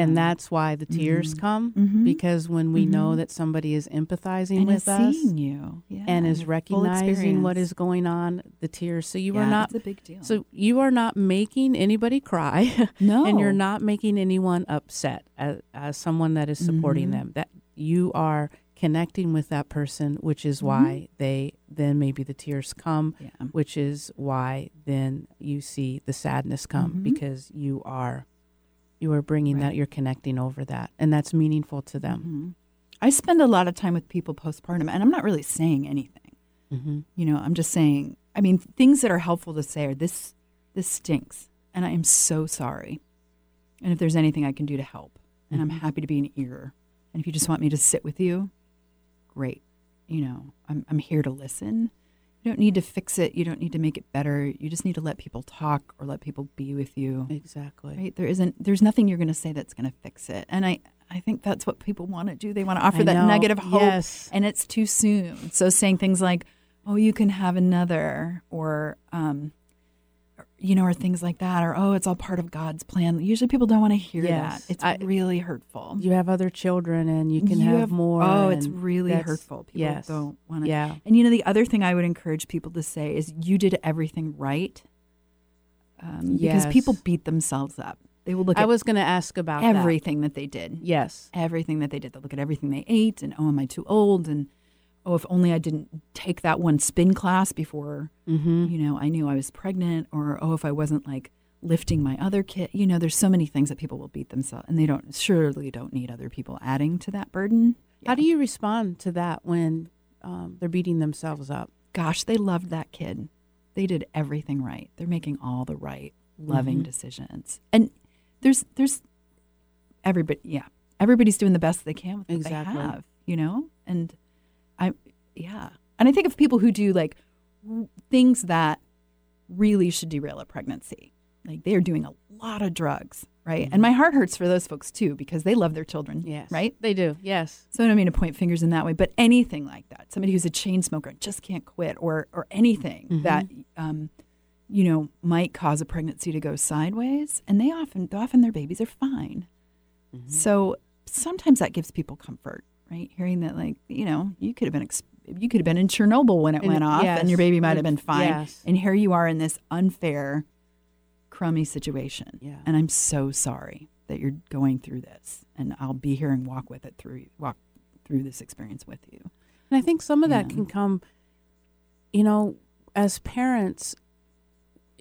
And um, that's why the tears mm-hmm. come, mm-hmm. because when we mm-hmm. know that somebody is empathizing and with is us seeing you. Yeah. and is recognizing what is going on, the tears. So you yeah, are not that's a big deal. So you are not making anybody cry. No. And you're not making anyone upset as, as someone that is supporting mm-hmm. them. That you are connecting with that person, which is why mm-hmm. they then maybe the tears come, yeah. which is why then you see the sadness come mm-hmm. because you are you are bringing right. that, you're connecting over that, and that's meaningful to them. Mm-hmm. I spend a lot of time with people postpartum, and I'm not really saying anything. Mm-hmm. You know, I'm just saying, I mean, things that are helpful to say are this, this stinks, and I am so sorry, and if there's anything I can do to help, and mm-hmm. I'm happy to be an ear, and if you just want me to sit with you, great. You know, I'm I'm here to listen. You don't need to fix it. You don't need to make it better. You just need to let people talk or let people be with you. Exactly. Right? There isn't, there's nothing you're going to say that's going to fix it. And I, I think that's what people want to do. They want to offer I that know. nugget of hope. Yes. And it's too soon. So saying things like, oh, you can have another or, um, you know, or things like that, or, oh, it's all part of God's plan. Usually people don't want to hear yes. that. It's I, really hurtful. You have other children and you can you have, have more. Oh, it's really hurtful. People yes. don't want to. Yeah. And, you know, the other thing I would encourage people to say is you did everything right um, yes. because people beat themselves up. They will look. I at was going to ask about everything that. that they did. Yes. Everything that they did. They'll look at everything they ate and, oh, am I too old? And, oh, if only I didn't take that one spin class before, mm-hmm. you know, I knew I was pregnant, or, oh, if I wasn't like lifting my other kid. You know, there's so many things that people will beat themselves, and they don't surely don't need other people adding to that burden. Yeah. How do you respond to that when um, they're beating themselves up? Gosh, they loved that kid. They did everything right. They're making all the right, loving mm-hmm. decisions. And there's, there's everybody, yeah, everybody's doing the best they can with what exactly. they have, you know? And I, yeah. And I think of people who do like r- things that really should derail a pregnancy. Like they're doing a lot of drugs, right? Mm-hmm. And my heart hurts for those folks too, because they love their children, yes. right? They do, yes. So I don't mean to point fingers in that way, but anything like that. Somebody who's a chain smoker and just can't quit, or or anything mm-hmm. that, um, you know, might cause a pregnancy to go sideways. And they often, often their babies are fine. Mm-hmm. So sometimes that gives people comfort, right? Hearing that, like, you know, you could have been ex- you could have been in Chernobyl when it and, went off yes. and your baby might have been fine. Yes. And here you are in this unfair, crummy situation. Yeah. And I'm so sorry that you're going through this, and I'll be here and walk with it through walk through this experience with you. And I think some of that yeah. can come, you know, as parents,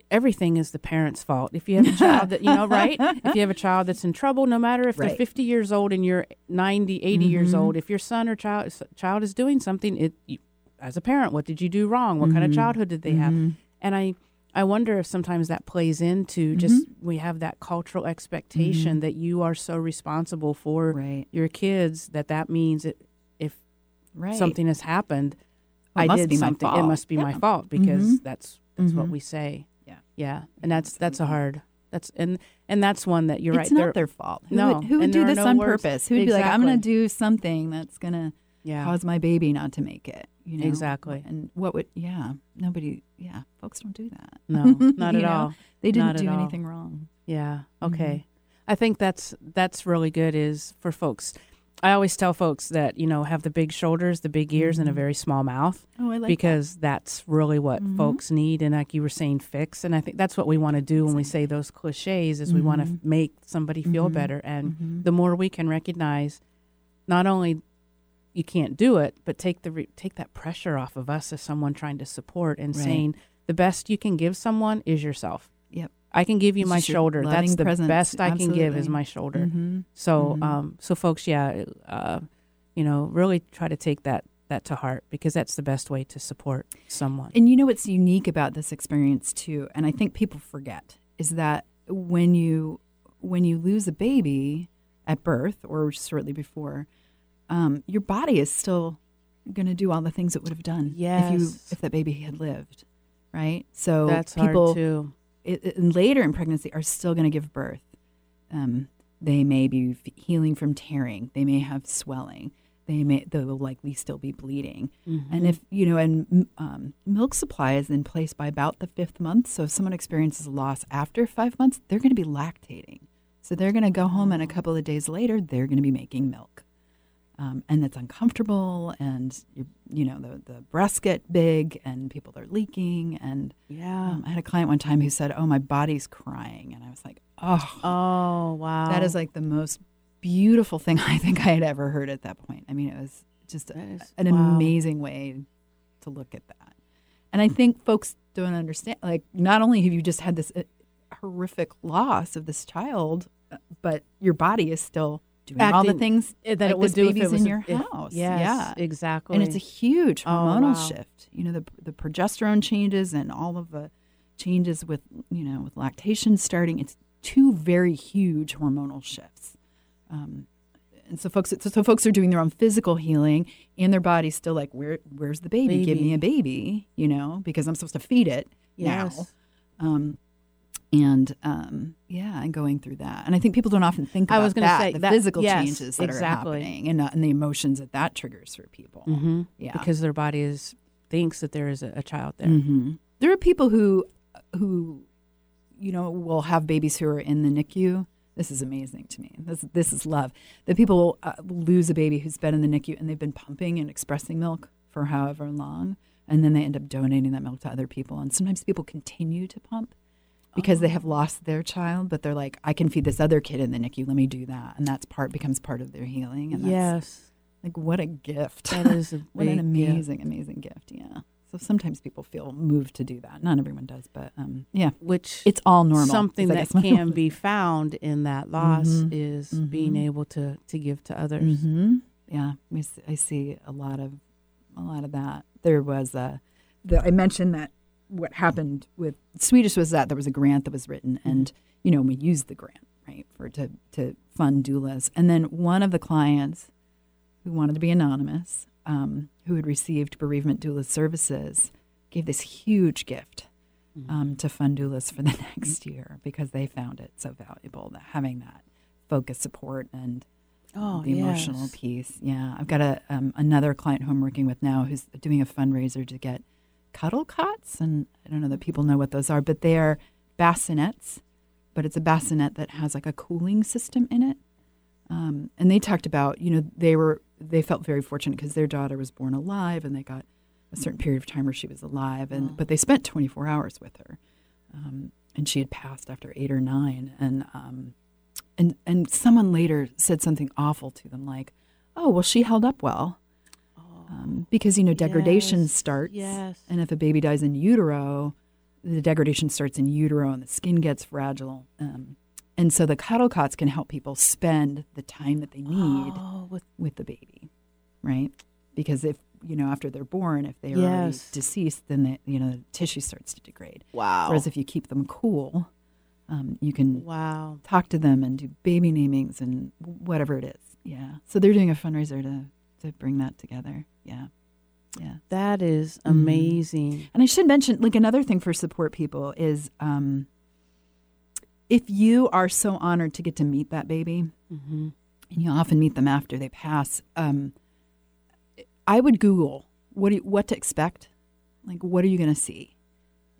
everything is the parent's fault. If you have a child that, you know, right? If you have a child that's in trouble, no matter if right. they're fifty years old and you're ninety, eighty mm-hmm. years old, if your son or child child is doing something, it you, as a parent, what did you do wrong? What mm-hmm. kind of childhood did they mm-hmm. have? And I I wonder if sometimes that plays into just mm-hmm. we have that cultural expectation mm-hmm. that you are so responsible for right. your kids that that means it, if right. something has happened, well, I did something. It must be yeah. my fault, because mm-hmm. that's that's mm-hmm. what we say. Yeah, yeah, and that's that's a hard that's and and that's one that you're it's right. It's not there, their fault. Who no, would, who would do this no on words. Purpose? Who would exactly. be like, I'm going to do something that's going to yeah. cause my baby not to make it? You know? Exactly. And what would, yeah, nobody, yeah, folks don't do that. No, not at know? All. They didn't not do anything all. Wrong. Yeah. Okay. Mm-hmm. I think that's, that's really good is for folks. I always tell folks that, you know, have the big shoulders, the big ears, mm-hmm. and a very small mouth. Oh, I like because that. That's really what mm-hmm. folks need. And like you were saying, fix. And I think that's what we want to do when we say those cliches is mm-hmm. we want to f- make somebody mm-hmm. feel better. And mm-hmm. the more we can recognize not only you can't do it, but take the re- take that pressure off of us as someone trying to support and right. saying the best you can give someone is yourself. Yep, I can give you it's my shoulder. That's the presence. Best I Absolutely. Can give is my shoulder. Mm-hmm. So, mm-hmm. um, so folks, yeah, uh, you know, really try to take that that to heart, because that's the best way to support someone. And you know what's unique about this experience too, and I think people forget, is that when you when you lose a baby at birth or shortly before. Um, your body is still going to do all the things it would have done yes. if you if that baby had lived, right? So that's people hard too. It, it, later in pregnancy are still going to give birth. Um, they may be f- healing from tearing. They may have swelling. They may they will likely still be bleeding. Mm-hmm. And if you know, and um, milk supply is in place by about the fifth month. So if someone experiences loss after five months, they're going to be lactating. So they're going to go home, and a couple of days later, they're going to be making milk. Um, and that's uncomfortable, and you, you know the the breasts get big, and people are leaking, and yeah, um, I had a client one time who said, "Oh, my body's crying," and I was like, "Oh, oh, wow, that is like the most beautiful thing I think I had ever heard at that point." I mean, it was just a, is, an wow. amazing way to look at that, and I think folks don't understand. Like, not only have you just had this uh, horrific loss of this child, but your body is still. Doing Acting, all the things that like it would do if it was in a, your house. It, yes, yeah, exactly. And it's a huge hormonal oh, wow. shift. You know, the the progesterone changes and all of the changes with, you know, with lactation starting. It's two very huge hormonal shifts. Um, and so folks, so, so folks are doing their own physical healing, and their body's still like, where where's the baby? baby. Give me a baby, you know, because I'm supposed to feed it yes. now. Um, And um, yeah, and going through that, and I think people don't often think about I was that, say, the that, physical yes, changes that exactly. are happening, and, uh, and the emotions that that triggers for people. Mm-hmm. Yeah, because their body is thinks that there is a, a child there. Mm-hmm. There are people who, who, you know, will have babies who are in the NICU. This is amazing to me. This this is love. That people uh, lose a baby who's been in the NICU, and they've been pumping and expressing milk for however long, and then they end up donating that milk to other people, and sometimes people continue to pump. Because they have lost their child, but they're like, I can feed this other kid in the NICU. Let me do that. And that's part becomes part of their healing. And that's, yes. Like, what a gift. That is a What an amazing, gift. amazing gift, yeah. So sometimes people feel moved to do that. Not everyone does, but um, yeah. Which it's all normal. Something that can be found in that loss mm-hmm. is mm-hmm. being able to, to give to others. Mm-hmm. Yeah, we, I see a lot of a lot of that. There was a, the, I mentioned that what happened with Swedish was that there was a grant that was written, and you know we used the grant right for to to fund doulas, and then one of the clients who wanted to be anonymous. Um, who had received bereavement doula services, gave this huge gift um, to fund doulas for the next year because they found it so valuable, that having that focus support and oh, the yes. emotional piece. Yeah, I've got a um, another client who I'm working with now who's doing a fundraiser to get cuddle cots, and I don't know that people know what those are, but they are bassinets, but it's a bassinet that has like a cooling system in it. Um, and they talked about, you know, they were they felt very fortunate because their daughter was born alive, and they got a certain period of time where she was alive. And oh. but they spent twenty-four hours with her, um, and she had passed after eight or nine. And um, and and someone later said something awful to them, like, "Oh, well, she held up well," oh. um, because you know degradation yes. starts, yes. and if a baby dies in utero, the degradation starts in utero, and the skin gets fragile. Um, And so the cuddle cots can help people spend the time that they need oh, with, with the baby, right? Because if, you know, after they're born, if they are yes. already deceased, then, they, you know, the tissue starts to degrade. Wow. Whereas if you keep them cool, um, you can wow. talk to them and do baby namings and whatever it is. Yeah. So they're doing a fundraiser to, to bring that together. Yeah. Yeah. That is amazing. Mm-hmm. And I should mention, like, another thing for support people is um, – if you are so honored to get to meet that baby, mm-hmm. and you often meet them after they pass, um, I would Google what do you, what to expect. Like, what are you going to see?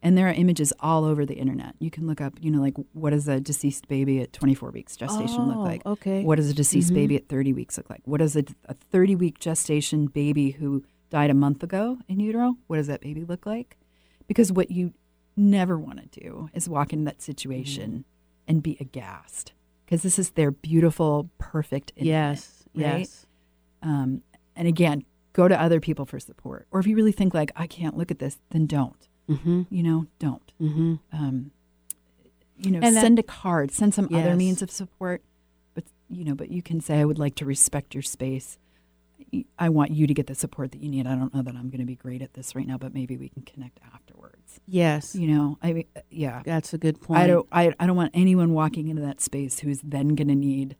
And there are images all over the internet. You can look up, you know, like, what does a deceased baby at twenty-four weeks gestation oh, look like? Okay. What does a deceased mm-hmm. baby at thirty weeks look like? What does a, a thirty-week gestation baby who died a month ago in utero, what does that baby look like? Because what you never want to do is walk into that situation mm-hmm. and be aghast, because this is their beautiful, perfect infant, yes, right? Yes. Um, and again, go to other people for support. Or if you really think, like, I can't look at this, then don't. Mm-hmm. You know, don't. Mm-hmm. Um, you know, and send that, a card, send some yes. other means of support. But you know, but you can say, I would like to respect your space. I want you to get the support that you need. I don't know that I'm going to be great at this right now, but maybe we can connect afterwards. Yes. You know, I mean, yeah. That's a good point. I don't, I, I don't want anyone walking into that space who's then going to need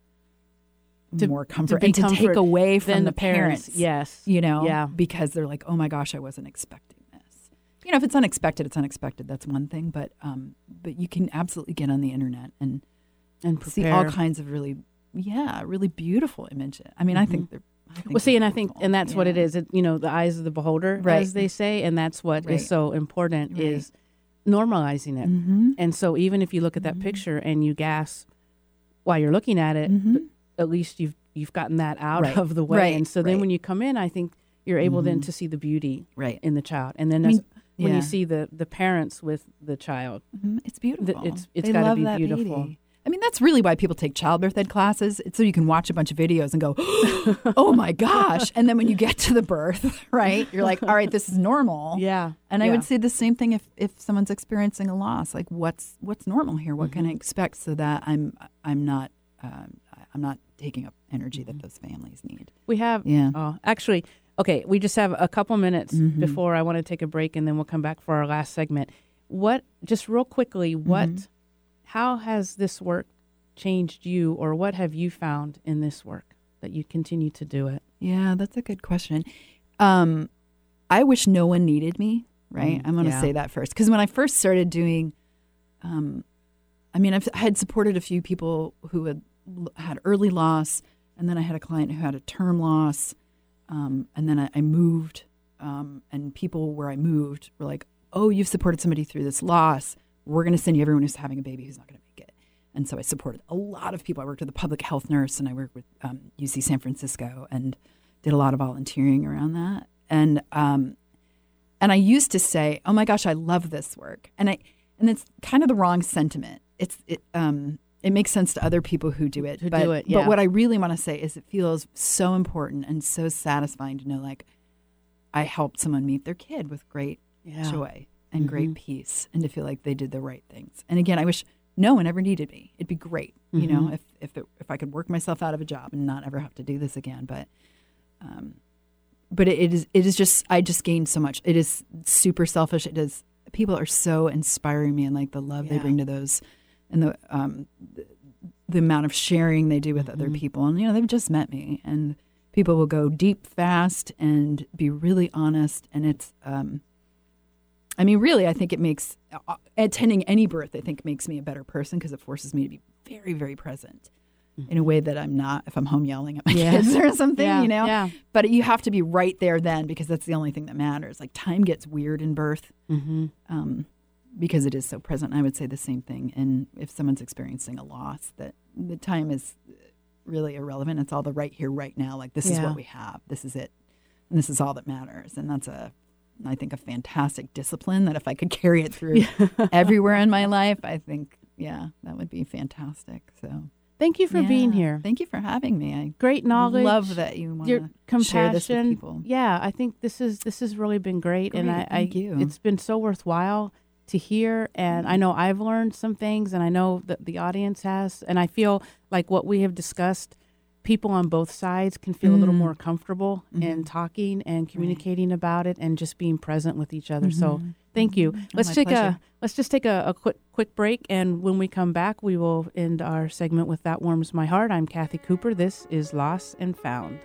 to, more comfort to and to comfort take away from the parents. parents. Yes. You know, yeah. because they're like, oh my gosh, I wasn't expecting this. You know, if it's unexpected, it's unexpected. That's one thing. But, um, but you can absolutely get on the internet and, and prepare. See all kinds of really, yeah, really beautiful images. I mean, mm-hmm. I think they're, Well, see, and I think, and that's yeah. what it is. It, you know, the eyes of the beholder, right. as they say, and that's what right. is so important right. is normalizing it. Mm-hmm. And so, even if you look at that mm-hmm. picture and you gasp while you're looking at it, mm-hmm. at least you've you've gotten that out right. of the way. Right. And so, right. then when you come in, I think you're able mm-hmm. then to see the beauty right. in the child, and then I mean, when yeah. you see the, the parents with the child, mm-hmm. it's beautiful. The, it's it's got to be beautiful. Baby. I mean, that's really why people take childbirth ed classes. It's so you can watch a bunch of videos and go, oh, my gosh. And then when you get to the birth, right, you're like, all right, this is normal. Yeah. And I yeah. would say the same thing if, if someone's experiencing a loss. Like, what's what's normal here? What mm-hmm. can I expect so that I'm I'm not um, I'm not taking up energy that those families need? We have. Yeah. Uh, actually, okay, we just have a couple minutes mm-hmm. before I want to take a break, and then we'll come back for our last segment. What, just real quickly, what... Mm-hmm. How has this work changed you, or what have you found in this work that you continue to do it? Yeah, that's a good question. Um, I wish no one needed me, right? Mm, I'm going to yeah. say that first. Because when I first started doing, um, I mean, I've, I had supported a few people who had had early loss, and then I had a client who had a term loss, um, and then I, I moved, um, and people where I moved were like, oh, you've supported somebody through this loss. We're going to send you everyone who's having a baby who's not going to make it. And so I supported a lot of people. I worked with a public health nurse, and I worked with um, U C San Francisco, and did a lot of volunteering around that. And um, and I used to say, oh, my gosh, I love this work. And I and it's kind of the wrong sentiment. It's it, um, It makes sense to other people who do it. Who but, do it, yeah. But what I really want to say is it feels so important and so satisfying to know, like, I helped someone meet their kid with great yeah. joy and mm-hmm. great peace, and to feel like they did the right things. And again, I wish no one ever needed me. It'd be great, mm-hmm. you know, if if it, if I could work myself out of a job and not ever have to do this again. But, um, but it, it is it is just I just gained so much. It is super selfish. It is people are so inspiring me, and like the love yeah. they bring to those. And the um, the amount of sharing they do with mm-hmm. other people. And, you know, they've just met me. And people will go deep fast and be really honest. And it's, um, I mean, really, I think it makes, uh, attending any birth, I think makes me a better person, because it forces me to be very, very present mm-hmm. in a way that I'm not if I'm home yelling at my yeah. kids or something, yeah. you know. Yeah. But you have to be right there then, because that's the only thing that matters. Like, time gets weird in birth. Mm-hmm. Um because it is so present. I would say the same thing. And if someone's experiencing a loss, that the time is really irrelevant. It's all the right here, right now. Like, this yeah. is what we have. This is it. And this is all that matters. And that's a, I think, a fantastic discipline that if I could carry it through yeah. everywhere in my life, I think, yeah, that would be fantastic. So thank you for yeah. being here. Thank you for having me. I great knowledge. Love that you want to share this with people. Yeah, I think this is, this has really been great. great and I, thank I you. It's been so worthwhile to hear, and I know I've learned some things, and I know that the audience has, and I feel like what we have discussed, people on both sides can feel mm. a little more comfortable mm-hmm. in talking and communicating right. about it, and just being present with each other. Mm-hmm. So thank you. Let's oh, take pleasure. a let's just take a, a quick quick break, and when we come back, we will end our segment with That Warms My Heart. I'm Kathy Cooper. This is Loss and Found.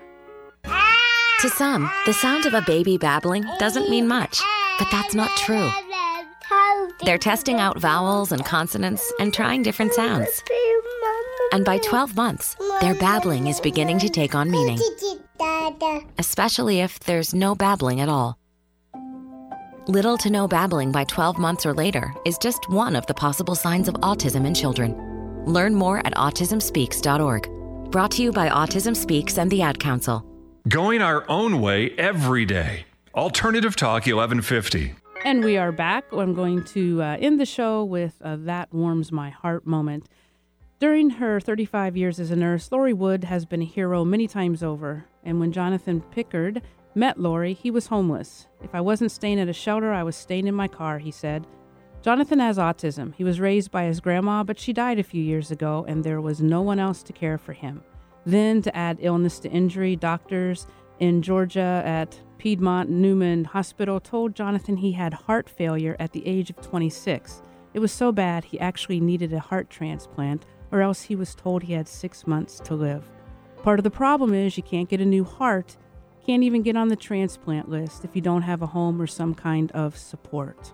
To some, the sound of a baby babbling doesn't mean much, but that's not true. They're testing out vowels and consonants and trying different sounds. And by twelve months, their babbling is beginning to take on meaning, especially if there's no babbling at all. Little to no babbling by twelve months or later is just one of the possible signs of autism in children. Learn more at autism speaks dot org. Brought to you by Autism Speaks and the Ad Council. Going our own way every day. Alternative Talk eleven fifty. And we are back. I'm going to uh, end the show with a That Warms My Heart moment. During her thirty-five years as a nurse, Lori Wood has been a hero many times over. And when Jonathan Pickard met Lori, he was homeless. If I wasn't staying at a shelter, I was staying in my car, he said. Jonathan has autism. He was raised by his grandma, but she died a few years ago, and there was no one else to care for him. Then, to add illness to injury, doctors in Georgia at Piedmont Newman Hospital told Jonathan he had heart failure at the age of twenty-six. It was so bad he actually needed a heart transplant, or else he was told he had six months to live. Part of the problem is you can't get a new heart, can't even get on the transplant list if you don't have a home or some kind of support.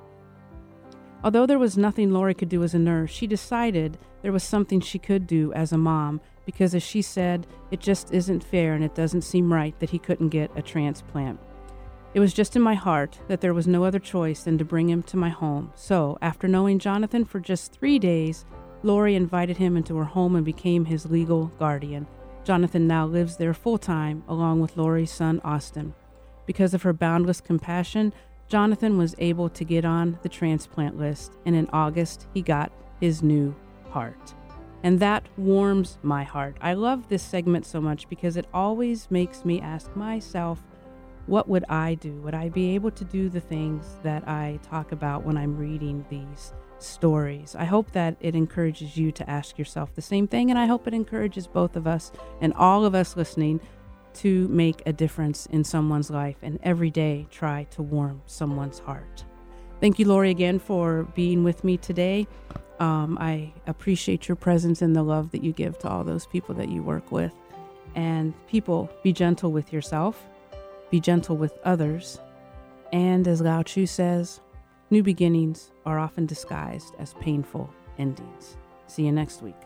Although there was nothing Lori could do as a nurse, she decided there was something she could do as a mom, because as she said, it just isn't fair and it doesn't seem right that he couldn't get a transplant. It was just in my heart that there was no other choice than to bring him to my home. So, after knowing Jonathan for just three days, Lori invited him into her home and became his legal guardian. Jonathan now lives there full-time, along with Lori's son, Austin. Because of her boundless compassion, Jonathan was able to get on the transplant list, and in August, he got his new heart. And that warms my heart. I love this segment so much because it always makes me ask myself, what would I do? Would I be able to do the things that I talk about when I'm reading these stories? I hope that it encourages you to ask yourself the same thing, and I hope it encourages both of us and all of us listening to make a difference in someone's life and every day try to warm someone's heart. Thank you, Lori, again for being with me today. Um, I appreciate your presence and the love that you give to all those people that you work with. And people, be gentle with yourself. Be gentle with others, and as Lao Tzu says, new beginnings are often disguised as painful endings. See you next week.